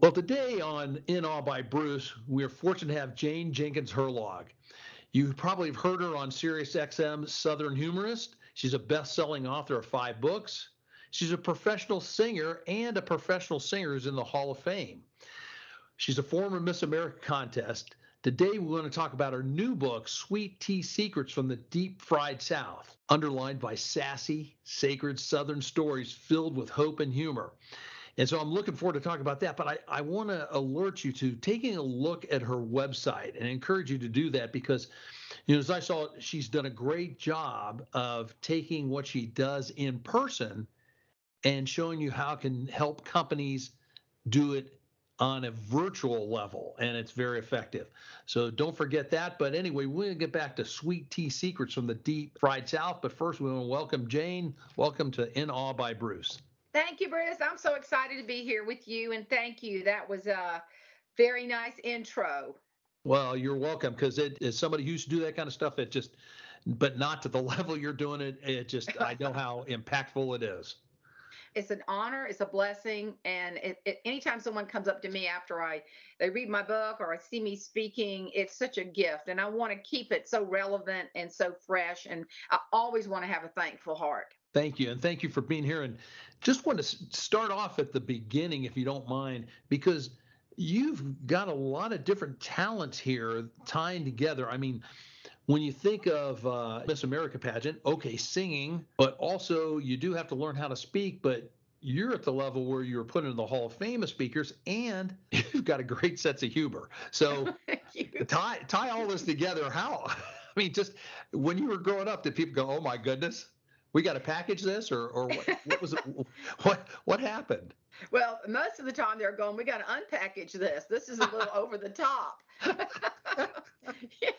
Well, today on In Awe by Bruce, we are fortunate to have Jane Jenkins Herlong. You probably have heard her on SiriusXM Southern Humorist. She's a best-selling author of 5 books. She's a professional singer and a professional singer who's in the Hall of Fame. She's a former Miss America contest. Today, we're going to talk about her new book, Sweet Tea Secrets from the Deep Fried South, underlined by sassy, sacred Southern stories filled with hope and humor. And so I'm looking forward to talking about that, but I want to alert you to taking a look at her website and encourage you to do that because, you know, as I saw, she's done a great job of taking what she does in person and showing you how it can help companies do it on a virtual level, and it's very effective. So don't forget that. But anyway, we're going to get back to Sweet Tea Secrets from the Deep Fried South, but first we want to welcome Jane. Welcome to In Awe by Bruce. Thank you, Bruce. I'm so excited to be here with you, and thank you. That was a very nice intro. Well, you're welcome, because as somebody who used to do that kind of stuff, but not to the level you're doing it. I know how impactful it is. It's an honor. It's a blessing. And anytime someone comes up to me after they read my book or see me speaking, it's such a gift. And I want to keep it so relevant and so fresh. And I always want to have a thankful heart. Thank you. And thank you for being here. And just want to start off at the beginning, if you don't mind, because you've got a lot of different talents here tying together. I mean, when you think of Miss America pageant, okay, singing, but also you do have to learn how to speak, but you're at the level where you're put in the Hall of Fame of speakers, and you've got a great sense of humor. So tie all this together. How? I mean, just when you were growing up, did people go, oh, my goodness, we got to package this, or what was it? What happened? Well, most of the time they're going, we got to unpackage this. This is a little over the top. Yeah.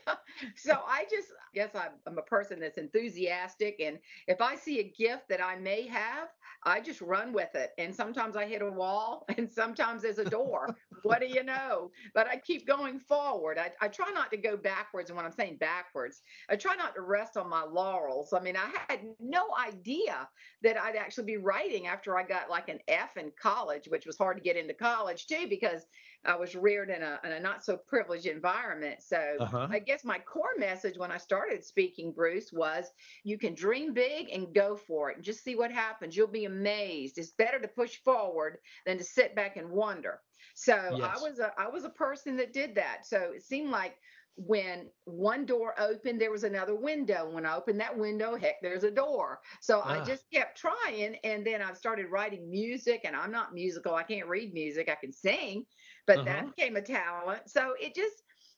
So I just guess I'm a person that's enthusiastic. And if I see a gift that I may have, I just run with it. And sometimes I hit a wall and sometimes there's a door. What do you know? But I keep going forward. I try not to go backwards. And when I'm saying backwards, I try not to rest on my laurels. I mean, I had no idea that I'd actually be writing after I got like an F in college, which was hard to get into college too, because I was reared in a not so privileged environment. So I guess my core message when I started speaking, Bruce, was you can dream big and go for it and just see what happens. You'll be amazed. It's better to push forward than to sit back and wonder. So yes. I was a person that did that. So it seemed like when one door opened, there was another window. When I opened that window, heck, there's a door. So I just kept trying. And then I started writing music, and I'm not musical. I can't read music. I can sing, but that became a talent. So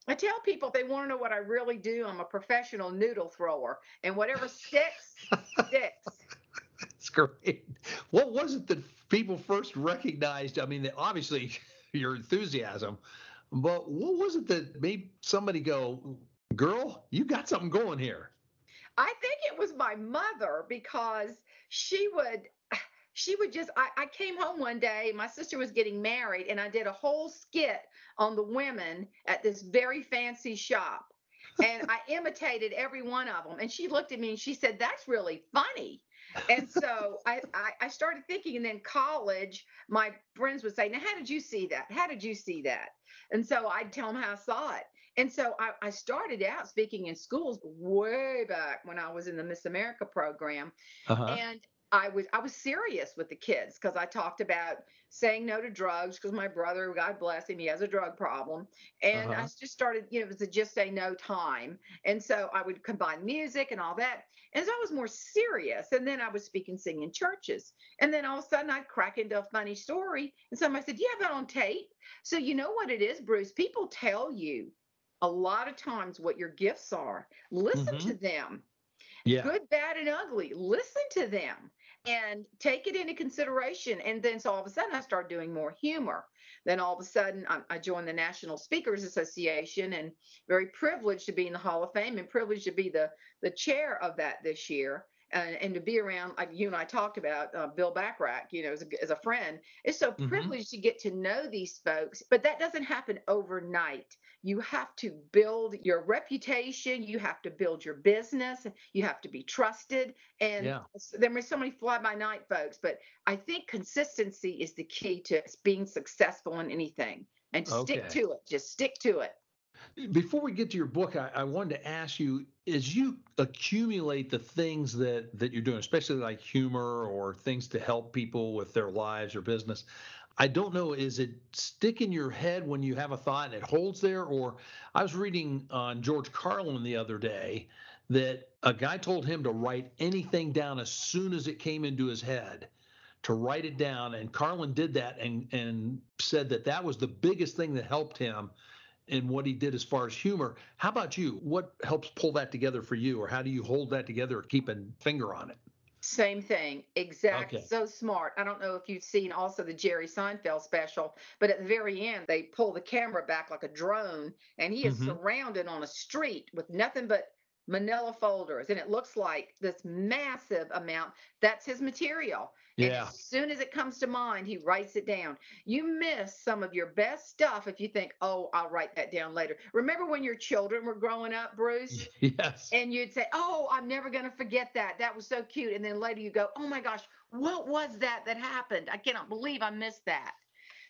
I tell people, if they want to know what I really do, I'm a professional noodle thrower, and whatever sticks, sticks. That's great. What was it that people first recognized? I mean, obviously your enthusiasm, but what was it that made somebody go, girl, you got something going here? I think it was my mother, because she would just, I came home one day, my sister was getting married, and I did a whole skit on the women at this very fancy shop. And I imitated every one of them. And she looked at me and she said, that's really funny. And so I started thinking, and then college, my friends would say, now, how did you see that? How did you see that? And so I'd tell them how I saw it. And so I started out speaking in schools way back when I was in the Miss America program. And I was serious with the kids, because I talked about saying no to drugs, because my brother, God bless him, he has a drug problem. And I just started, you know, it was a just say no time. And so I would combine music and all that. And so I was more serious. And then I was speaking, singing in churches. And then all of a sudden I'd crack into a funny story. And somebody said, do you have that on tape? So you know what it is, Bruce? People tell you a lot of times what your gifts are. Listen to them. Yeah. Good, bad, and ugly. Listen to them. and take it into consideration. And then so all of a sudden I started doing more humor. Then all of a sudden I joined the National Speakers Association, and very privileged to be in the Hall of Fame and privileged to be the chair of that this year. And to be around, like you and I talked about, Bill Bachrach, you know, as a friend. It's so privileged to get to know these folks, but that doesn't happen overnight. You have to build your reputation. You have to build your business. You have to be trusted. And there were so many fly-by-night folks, but I think consistency is the key to being successful in anything, and to stick to it. Just stick to it. Before we get to your book, I wanted to ask you, as you accumulate the things that you're doing, especially like humor or things to help people with their lives or business, I don't know, is it stick in your head when you have a thought and it holds there? Or I was reading on George Carlin the other day that a guy told him to write anything down as soon as it came into his head, to write it down. And Carlin did that and said that was the biggest thing that helped him in what he did as far as humor. How about you? What helps pull that together for you, or how do you hold that together or keep a finger on it? Same thing. Exactly. Okay. So smart. I don't know if you've seen also the Jerry Seinfeld special, but at the very end, they pull the camera back like a drone, and he is surrounded on a street with nothing but manila folders, and it looks like this massive amount. That's his material. Yeah. And as soon as it comes to mind, he writes it down. You miss some of your best stuff if you think, oh, I'll write that down later. Remember when your children were growing up, Bruce? Yes. And you'd say, oh, I'm never going to forget that. That was so cute. And then later you go, oh my gosh, what was that happened? I cannot believe I missed that.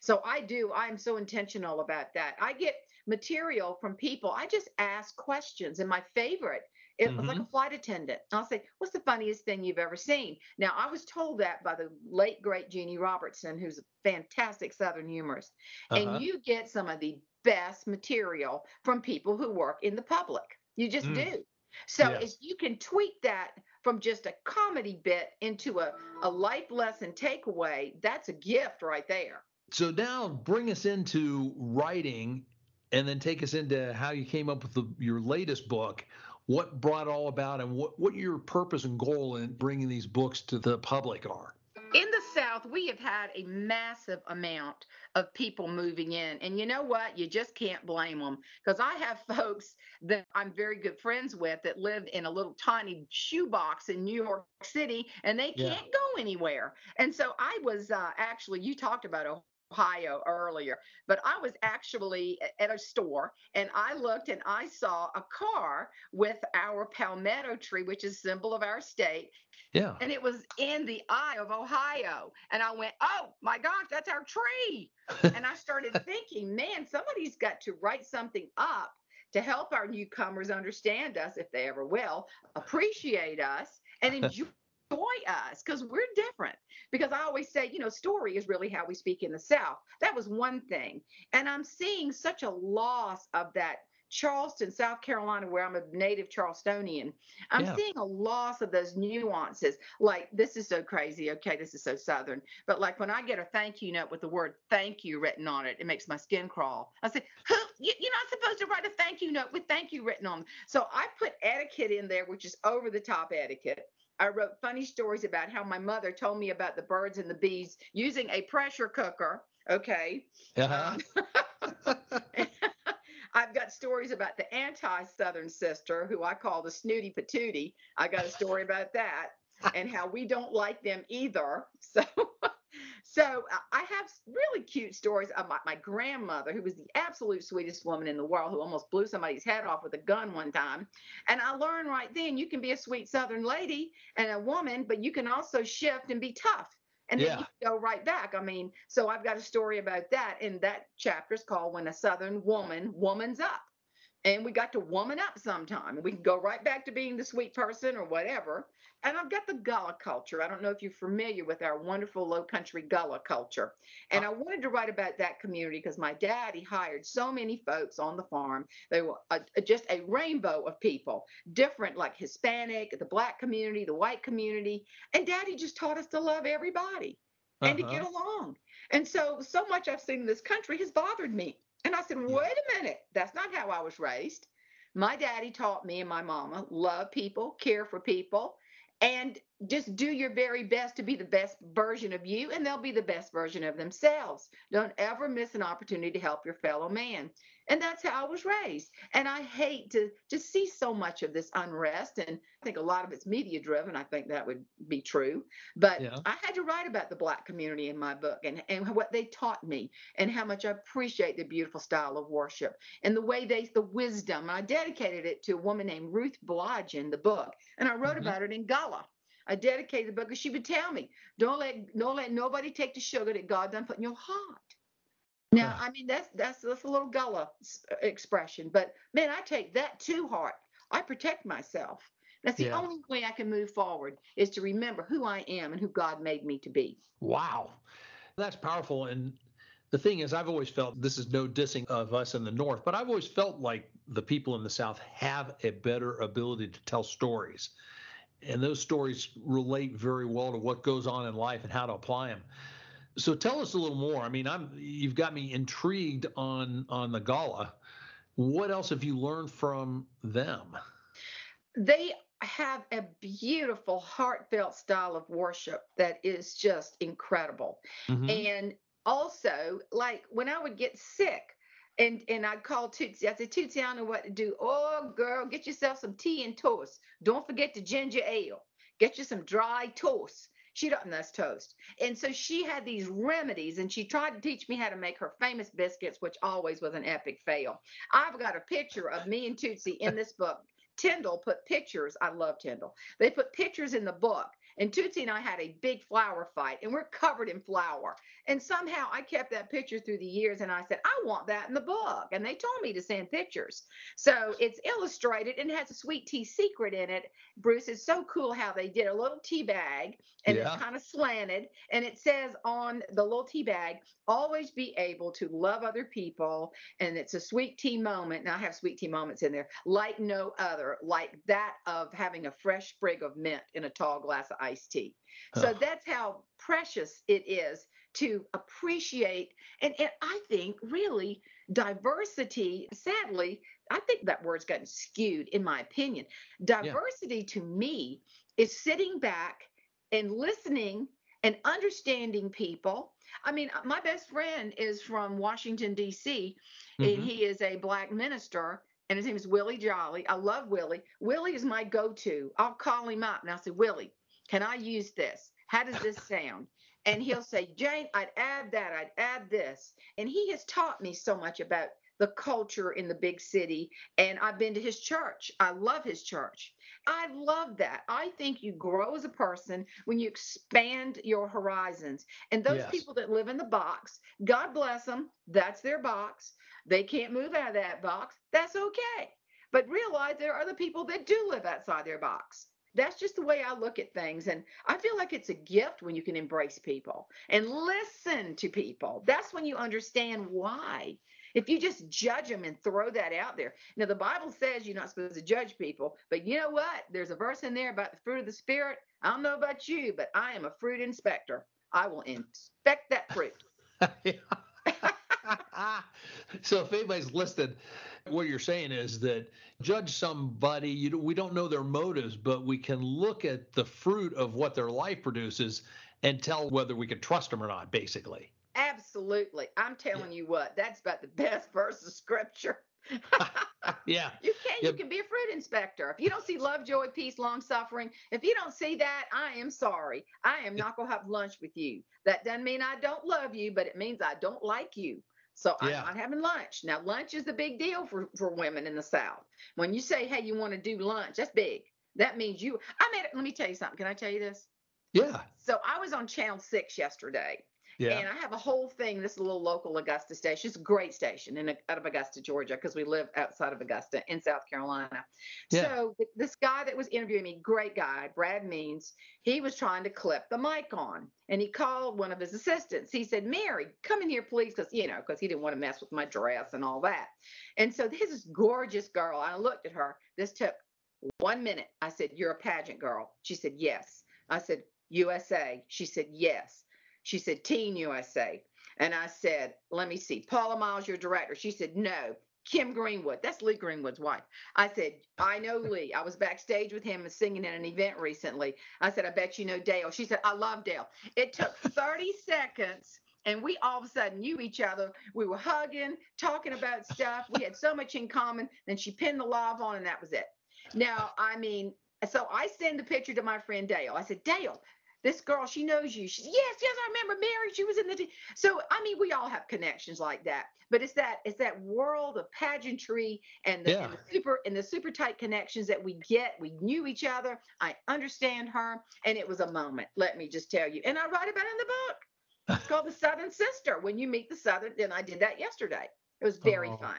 So I'm so intentional about that. I get material from people. I just ask questions. And my favorite, it was like a flight attendant. I'll say, what's the funniest thing you've ever seen? Now, I was told that by the late, great Jeannie Robertson, who's a fantastic Southern humorist. And you get some of the best material from people who work in the public. You just do. So if you can tweak that from just a comedy bit into a life lesson takeaway, that's a gift right there. So now bring us into writing, and then take us into how you came up with your latest book. What brought all about, and what your purpose and goal in bringing these books to the public are? In the South, we have had a massive amount of people moving in. And you know what? You just can't blame them, because I have folks that I'm very good friends with that live in a little tiny shoebox in New York City, and they can't go anywhere. And so I was actually, you talked about Ohio earlier, but I was actually at a store, and I looked and I saw a car with our palmetto tree, which is symbol of our state. Yeah. And it was in the eye of Ohio. And I went, oh my gosh, that's our tree. And I started thinking, man, somebody's got to write something up to help our newcomers understand us, if they ever will, appreciate us, and enjoy us, because we're different. Because I always say, you know, story is really how we speak in the South. That was one thing. And I'm seeing such a loss of that. Charleston, South Carolina, where I'm a native Charlestonian, I'm seeing a loss of those nuances. Like, this is so crazy. Okay, this is so Southern. But like when I get a thank you note with the word thank you written on it, it makes my skin crawl. I say, you're not supposed to write a thank you note with thank you written on it. So I put etiquette in there, which is over the top etiquette. I wrote funny stories about how my mother told me about the birds and the bees using a pressure cooker. Okay. I've got stories about the anti-Southern sister, who I call the snooty patootie. I got a story about that, and how we don't like them either. So I have really cute stories of my grandmother, who was the absolute sweetest woman in the world, who almost blew somebody's head off with a gun one time. And I learned right then, you can be a sweet Southern lady and a woman, but you can also shift and be tough. And then you go right back. I mean, so I've got a story about that. And that chapter is called When a Southern Woman Womans Up. And we got to woman up sometime. We can go right back to being the sweet person or whatever. And I've got the Gullah culture. I don't know if you're familiar with our wonderful low country Gullah culture. And I wanted to write about that community because my daddy hired so many folks on the farm. They were just a rainbow of people, different, like Hispanic, the Black community, the white community. And daddy just taught us to love everybody and to get along. And so much I've seen in this country has bothered me. And I said, wait a minute, that's not how I was raised. My daddy taught me and my mama, love people, care for people, and just do your very best to be the best version of you, and they'll be the best version of themselves. Don't ever miss an opportunity to help your fellow man. And that's how I was raised. And I hate to just see so much of this unrest. And I think a lot of it's media driven. I think that would be true. But yeah. I had to write about the Black community in my book and what they taught me and how much I appreciate the beautiful style of worship and the way the wisdom. I dedicated it to a woman named Ruth Blodge in the book. And I wrote about it in Gullah. I dedicated the book because she would tell me, don't let nobody take the sugar that God done put in your heart. Now, I mean, that's a little Gullah expression, but man, I take that to heart. I protect myself. That's the only way I can move forward is to remember who I am and who God made me to be. Wow. That's powerful. And the thing is, I've always felt, this is no dissing of us in the North, but I've always felt like the people in the South have a better ability to tell stories. And those stories relate very well to what goes on in life and how to apply them. So tell us a little more. I mean, you've got me intrigued on the Gullah. What else have you learned from them? They have a beautiful, heartfelt style of worship that is just incredible. Mm-hmm. And also, like when I would get sick, and I'd call Tootsie. I'd say, Tootsie, I don't know what to do. Oh, girl, get yourself some tea and toast. Don't forget the ginger ale. Get you some dry toast. She doesn't, that's toast. And so she had these remedies, and she tried to teach me how to make her famous biscuits, which always was an epic fail. I've got a picture of me and Tootsie in this book. Tyndall put pictures. I love Tyndall. They put pictures in the book. And Tootsie and I had a big flour fight, and we're covered in flour. And somehow I kept that picture through the years, and I said, I want that in the book. And they told me to send pictures. So it's illustrated, and it has a sweet tea secret in it. Bruce, it's so cool how they did a little tea bag, and it's kind of slanted. And it says on the little tea bag, always be able to love other people. And it's a sweet tea moment. Now I have sweet tea moments in there, like no other, like that of having a fresh sprig of mint in a tall glass of iced tea. So that's how precious it is to appreciate. And I think really diversity, sadly, I think that word's gotten skewed in my opinion. Diversity to me is sitting back and listening and understanding people. I mean, my best friend is from Washington, D.C., and he is a Black minister. And his name is Willie Jolly. I love Willie. Willie is my go-to. I'll call him up and I'll say, Willie, can I use this? How does this sound? And he'll say, Jane, I'd add that, I'd add this. And he has taught me so much about the culture in the big city. And I've been to his church. I love his church. I love that. I think you grow as a person when you expand your horizons. And those people that live in the box, God bless them. That's their box. They can't move out of that box. That's okay. But realize there are other people that do live outside their box. That's just the way I look at things. And I feel like it's a gift when you can embrace people and listen to people. That's when you understand why. If you just judge them and throw that out there. Now, the Bible says you're not supposed to judge people, but you know what? There's a verse in there about the fruit of the Spirit. I don't know about you, but I am a fruit inspector. I will inspect that fruit. So if anybody's listening, what you're saying is that judge somebody, we don't know their motives, but we can look at the fruit of what their life produces and tell whether we can trust them or not, basically. Absolutely. I'm telling you what, that's about the best verse of scripture. You can be a fruit inspector. If you don't see love, joy, peace, long suffering, if you don't see that, I am sorry. I am not going to have lunch with you. That doesn't mean I don't love you, but it means I don't like you. So I'm not having lunch. Now, lunch is the big deal for women in the South. When you say, hey, you want to do lunch, that's big. That means you, let me tell you something. Can I tell you this? Yeah. So I was on Channel 6 yesterday. Yeah. And I have a whole thing. This is a little local Augusta station. It's a great station out of Augusta, Georgia, because we live outside of Augusta in South Carolina. Yeah. So this guy that was interviewing me, great guy, Brad Means, he was trying to clip the mic on. And he called one of his assistants. He said, Mary, come in here, please, because he didn't want to mess with my dress and all that. And so this is gorgeous girl. I looked at her. This took 1 minute. I said, you're a pageant girl. She said, yes. I said, USA. She said, yes. She said, Teen USA. And I said, let me see. Paula Miles, your director. She said, no. Kim Greenwood. That's Lee Greenwood's wife. I said, I know Lee. I was backstage with him and singing at an event recently. I said, I bet you know Dale. She said, I love Dale. It took 30 seconds. And we all of a sudden knew each other. We were hugging, talking about stuff. We had so much in common. Then she pinned the live on, and that was it. Now, I mean, so I send the picture to my friend Dale. I said, Dale, this girl, she knows you. She said, yes, I remember Mary. She was in the So, I mean, we all have connections like that. But it's that world of pageantry and the super tight connections that we get. We knew each other. I understand her. And it was a moment, let me just tell you. And I write about it in the book. It's called The Southern Sister. When you meet the Southern, and I did that yesterday. It was very fun.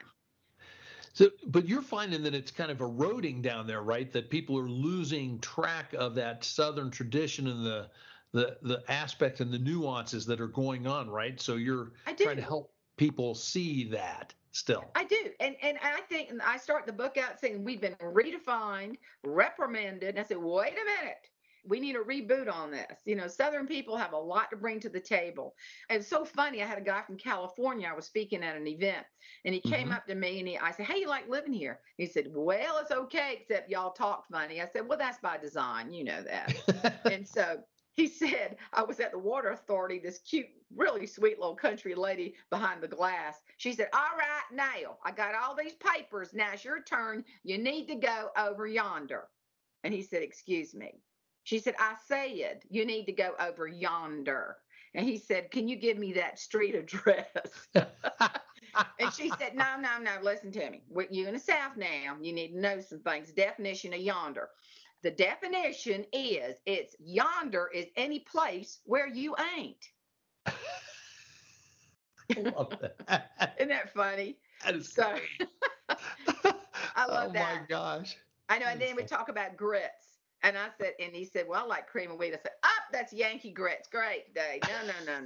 So, but you're finding that it's kind of eroding down there, right? That people are losing track of that Southern tradition and the aspects and the nuances that are going on, right? So you're trying to help people see that still. I do. And I think, and I start the book out saying we've been redefined, reprimanded. And I said, wait a minute. We need a reboot on this. You know, Southern people have a lot to bring to the table. And it's so funny. I had a guy from California. I was speaking at an event, and he came up to me, and I said, hey, you like living here? He said, well, it's okay, except y'all talk funny. I said, well, that's by design. You know that. And so he said, I was at the Water Authority, this cute, really sweet little country lady behind the glass. She said, all right, now, I got all these papers. Now it's your turn. You need to go over yonder. And he said, excuse me. She said, I said, you need to go over yonder. And he said, can you give me that street address? And she said, no, listen to me. You're in the South now. You need to know some things. Definition of yonder. The definition is, it's yonder is any place where you ain't. I love that. Isn't that funny? That is so funny. I love that. Oh, my gosh. I know. And then we talk about grits. And I said, and he said, well, I like cream and wheat. I said, that's Yankee grits. Great day. No.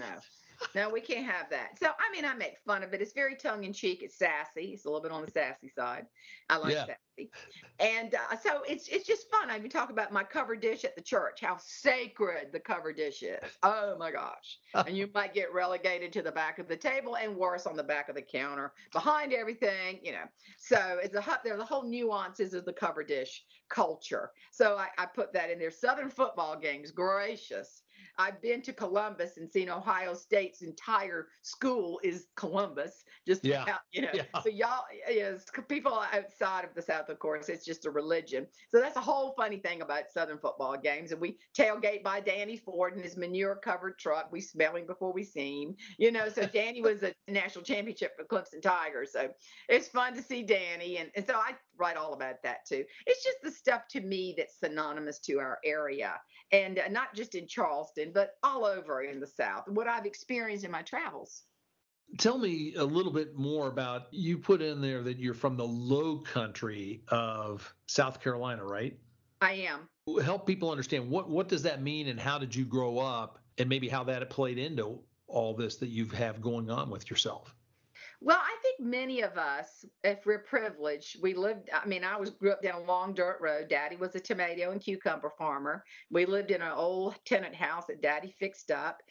No, we can't have that. So, I mean, I make fun of it. It's very tongue in cheek. It's sassy. It's a little bit on the sassy side. I like sassy. And so it's just fun. I even talk about my cover dish at the church, how sacred the cover dish is. Oh, my gosh. And you might get relegated to the back of the table and worse on the back of the counter, behind everything, you know. So there are the whole nuances of the cover dish culture. So I put that in there. Southern football games, gracious. I've been to Columbus and seen Ohio State's entire school is Columbus. Just about, you know. Yeah. So y'all, people outside of the South, of course, it's just a religion. So that's a whole funny thing about Southern football games. And we tailgate by Danny Ford in his manure-covered truck. We smell him before we see him, you know. So Danny was a national championship for Clemson Tigers. So it's fun to see Danny, and so I write all about that too. It's just the stuff to me that's synonymous to our area, and not just in Charleston, but all over in the South, what I've experienced in my travels. Tell me a little bit more about, you put in there that you're from the low country of South Carolina, right? I am. Help people understand, what does that mean, and how did you grow up, and maybe how that played into all this that you have going on with yourself? Well, I think many of us, if we're privileged, grew up down a long dirt road. Daddy was a tomato and cucumber farmer. We lived in an old tenant house that Daddy fixed up.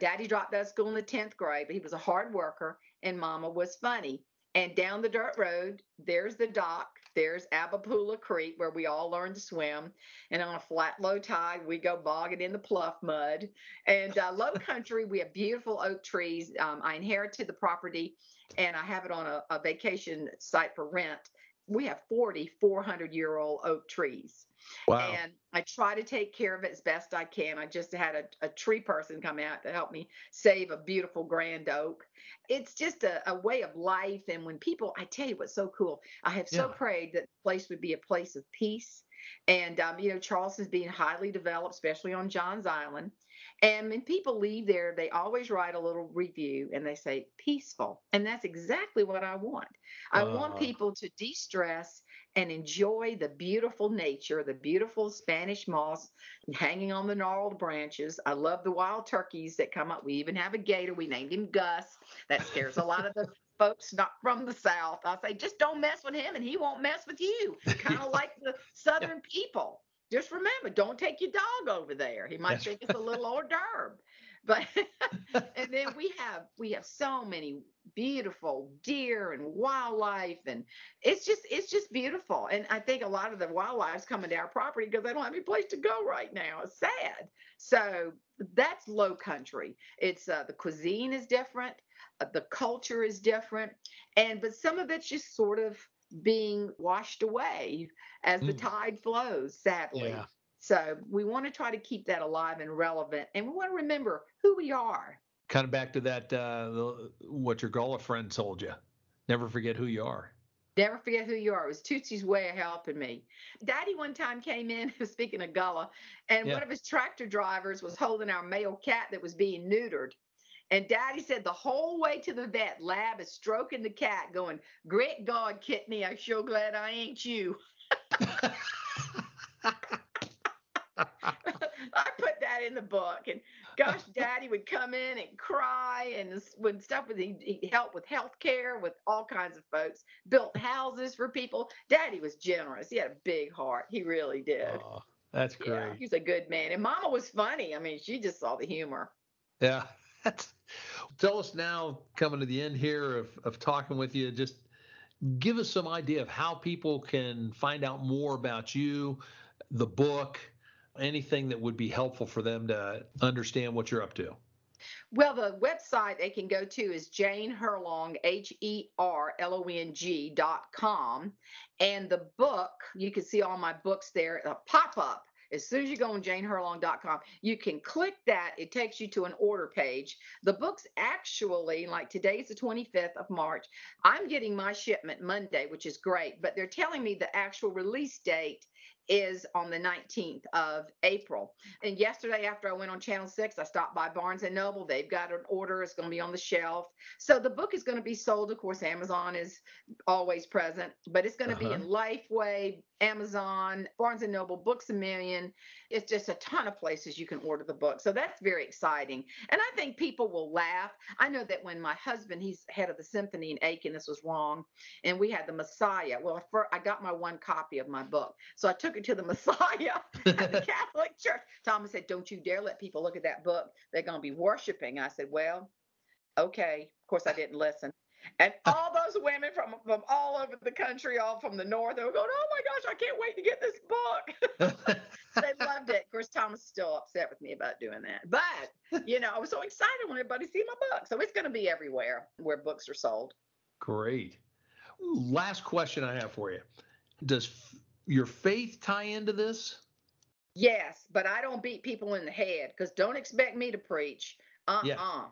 Daddy dropped out of school in the 10th grade, but he was a hard worker, and Mama was funny. And down the dirt road, there's the dock. There's Abapula Creek, where we all learn to swim. And on a flat, low tide, we go bogging in the pluff mud. And low country, we have beautiful oak trees. I inherited the property, and I have it on a vacation site for rent. We have 400-year-old oak trees. Wow. And I try to take care of it as best I can. I just had a tree person come out to help me save a beautiful grand oak. It's just a way of life. And when people, I tell you what's so cool, I have so prayed that the place would be a place of peace. And, you know, Charleston's being highly developed, especially on Johns Island. And when people leave there, they always write a little review, and they say peaceful. And that's exactly what I want. I want people to de-stress and enjoy the beautiful nature, the beautiful Spanish moss hanging on the gnarled branches. I love the wild turkeys that come up. We even have a gator. We named him Gus. That scares a lot of the folks not from the South. I say, just don't mess with him, and he won't mess with you. Kind of like the Southern people. Just remember, don't take your dog over there. He might think it's a little hors d'oeuvre. But and then we have so many beautiful deer and wildlife, and it's just beautiful. And I think a lot of the wildlife's coming to our property because they don't have any place to go right now. It's sad. So that's low country. It's the cuisine is different, the culture is different, but some of it's just sort of being washed away as the tide flows, sadly. Yeah. So we want to try to keep that alive and relevant, and we want to remember who we are. Kind of back to that, what your Gullah friend told you. Never forget who you are. Never forget who you are. It was Tootsie's way of helping me. Daddy one time came in, speaking of Gullah, and one of his tractor drivers was holding our male cat that was being neutered. And Daddy said the whole way to the vet, Lab is stroking the cat going, "Great God, Kidney, I'm sure glad I ain't you." I put that in the book, and gosh, Daddy would come in and cry, and when stuff was, he helped with health care, with all kinds of folks, built houses for people. Daddy was generous. He had a big heart. He really did. Oh, that's great. Yeah, he was a good man. And Mama was funny. I mean, she just saw the humor. Yeah. Tell us now, coming to the end here of talking with you, just give us some idea of how people can find out more about you, the book, anything that would be helpful for them to understand what you're up to. Well, the website they can go to is janeherlong, herlong.com. And the book, you can see all my books there, a pop-up. As soon as you go on janeherlong.com, you can click that. It takes you to an order page. The book's actually, like today's the 25th of March. I'm getting my shipment Monday, which is great, but they're telling me the actual release date is on the 19th of April. And yesterday after I went on Channel 6, I stopped by Barnes & Noble. They've got an order. It's going to be on the shelf. So the book is going to be sold. Of course, Amazon is always present, but it's going to be in Lifeway, Amazon, Barnes & Noble, Books A Million. It's just a ton of places you can order the book. So that's very exciting. And I think people will laugh. I know that when my husband, he's head of the symphony in Aiken, this was wrong. And we had the Messiah. Well, I got my one copy of my book. So I took to the Messiah at the Catholic Church. Thomas said, "Don't you dare let people look at that book. They're going to be worshiping." I said, "Well, okay." Of course, I didn't listen. And all those women from all over the country, all from the north, they were going, "Oh my gosh, I can't wait to get this book." They loved it. Of course, Thomas is still upset with me about doing that. But, I was so excited when everybody see my book. So it's going to be everywhere where books are sold. Great. Last question I have for you. Does your faith tie into this? Yes, but I don't beat people in the head, because don't expect me to preach. I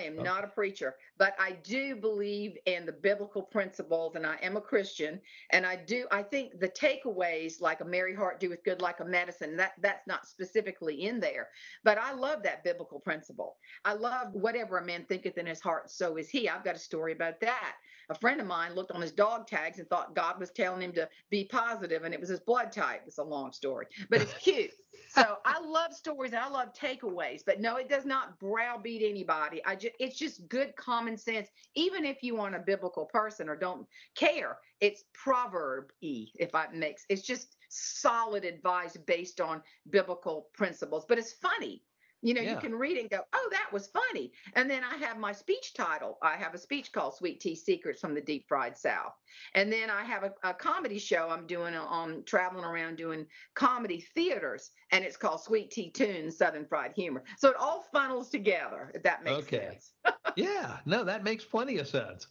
am not a preacher, but I do believe in the biblical principles, and I am a Christian, and I think the takeaways, like a merry heart doeth good like a medicine, that's not specifically in there, but I love that biblical principle. I love whatever a man thinketh in his heart, so is he. I've got a story about that. A friend of mine looked on his dog tags and thought God was telling him to be positive, and it was his blood type. It's a long story, but it's cute. So I love stories, and I love takeaways, but no, it does not browbeat anybody. It's just good common sense. Even if you aren't a biblical person or don't care, it's proverb-y, if I mix. It's just solid advice based on biblical principles, but it's funny. You can read and go, "Oh, that was funny." And then I have my speech title. I have a speech called Sweet Tea Secrets from the Deep Fried South. And then I have a comedy show I'm doing on traveling around doing comedy theaters, and it's called Sweet Tea Tunes, Southern Fried Humor. So it all funnels together, if that makes sense. Yeah, no, that makes plenty of sense.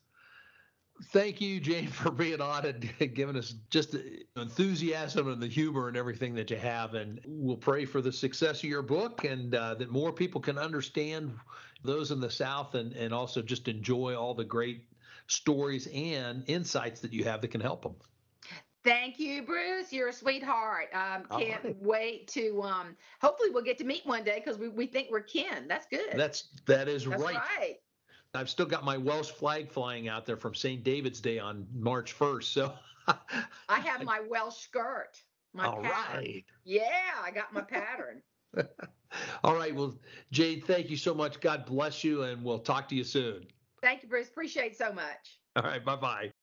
Thank you, Jane, for being on and giving us just the enthusiasm and the humor and everything that you have. And we'll pray for the success of your book, and that more people can understand those in the South, and also just enjoy all the great stories and insights that you have that can help them. Thank you, Bruce. You're a sweetheart. Can't wait to hopefully we'll get to meet one day, because we think we're kin. That's good. That's right. I've still got my Welsh flag flying out there from St. David's Day on March 1st. So I have my Welsh skirt. All right. Yeah, I got my pattern. All right. Well, Jane, thank you so much. God bless you, and we'll talk to you soon. Thank you, Bruce. Appreciate it so much. All right. Bye-bye.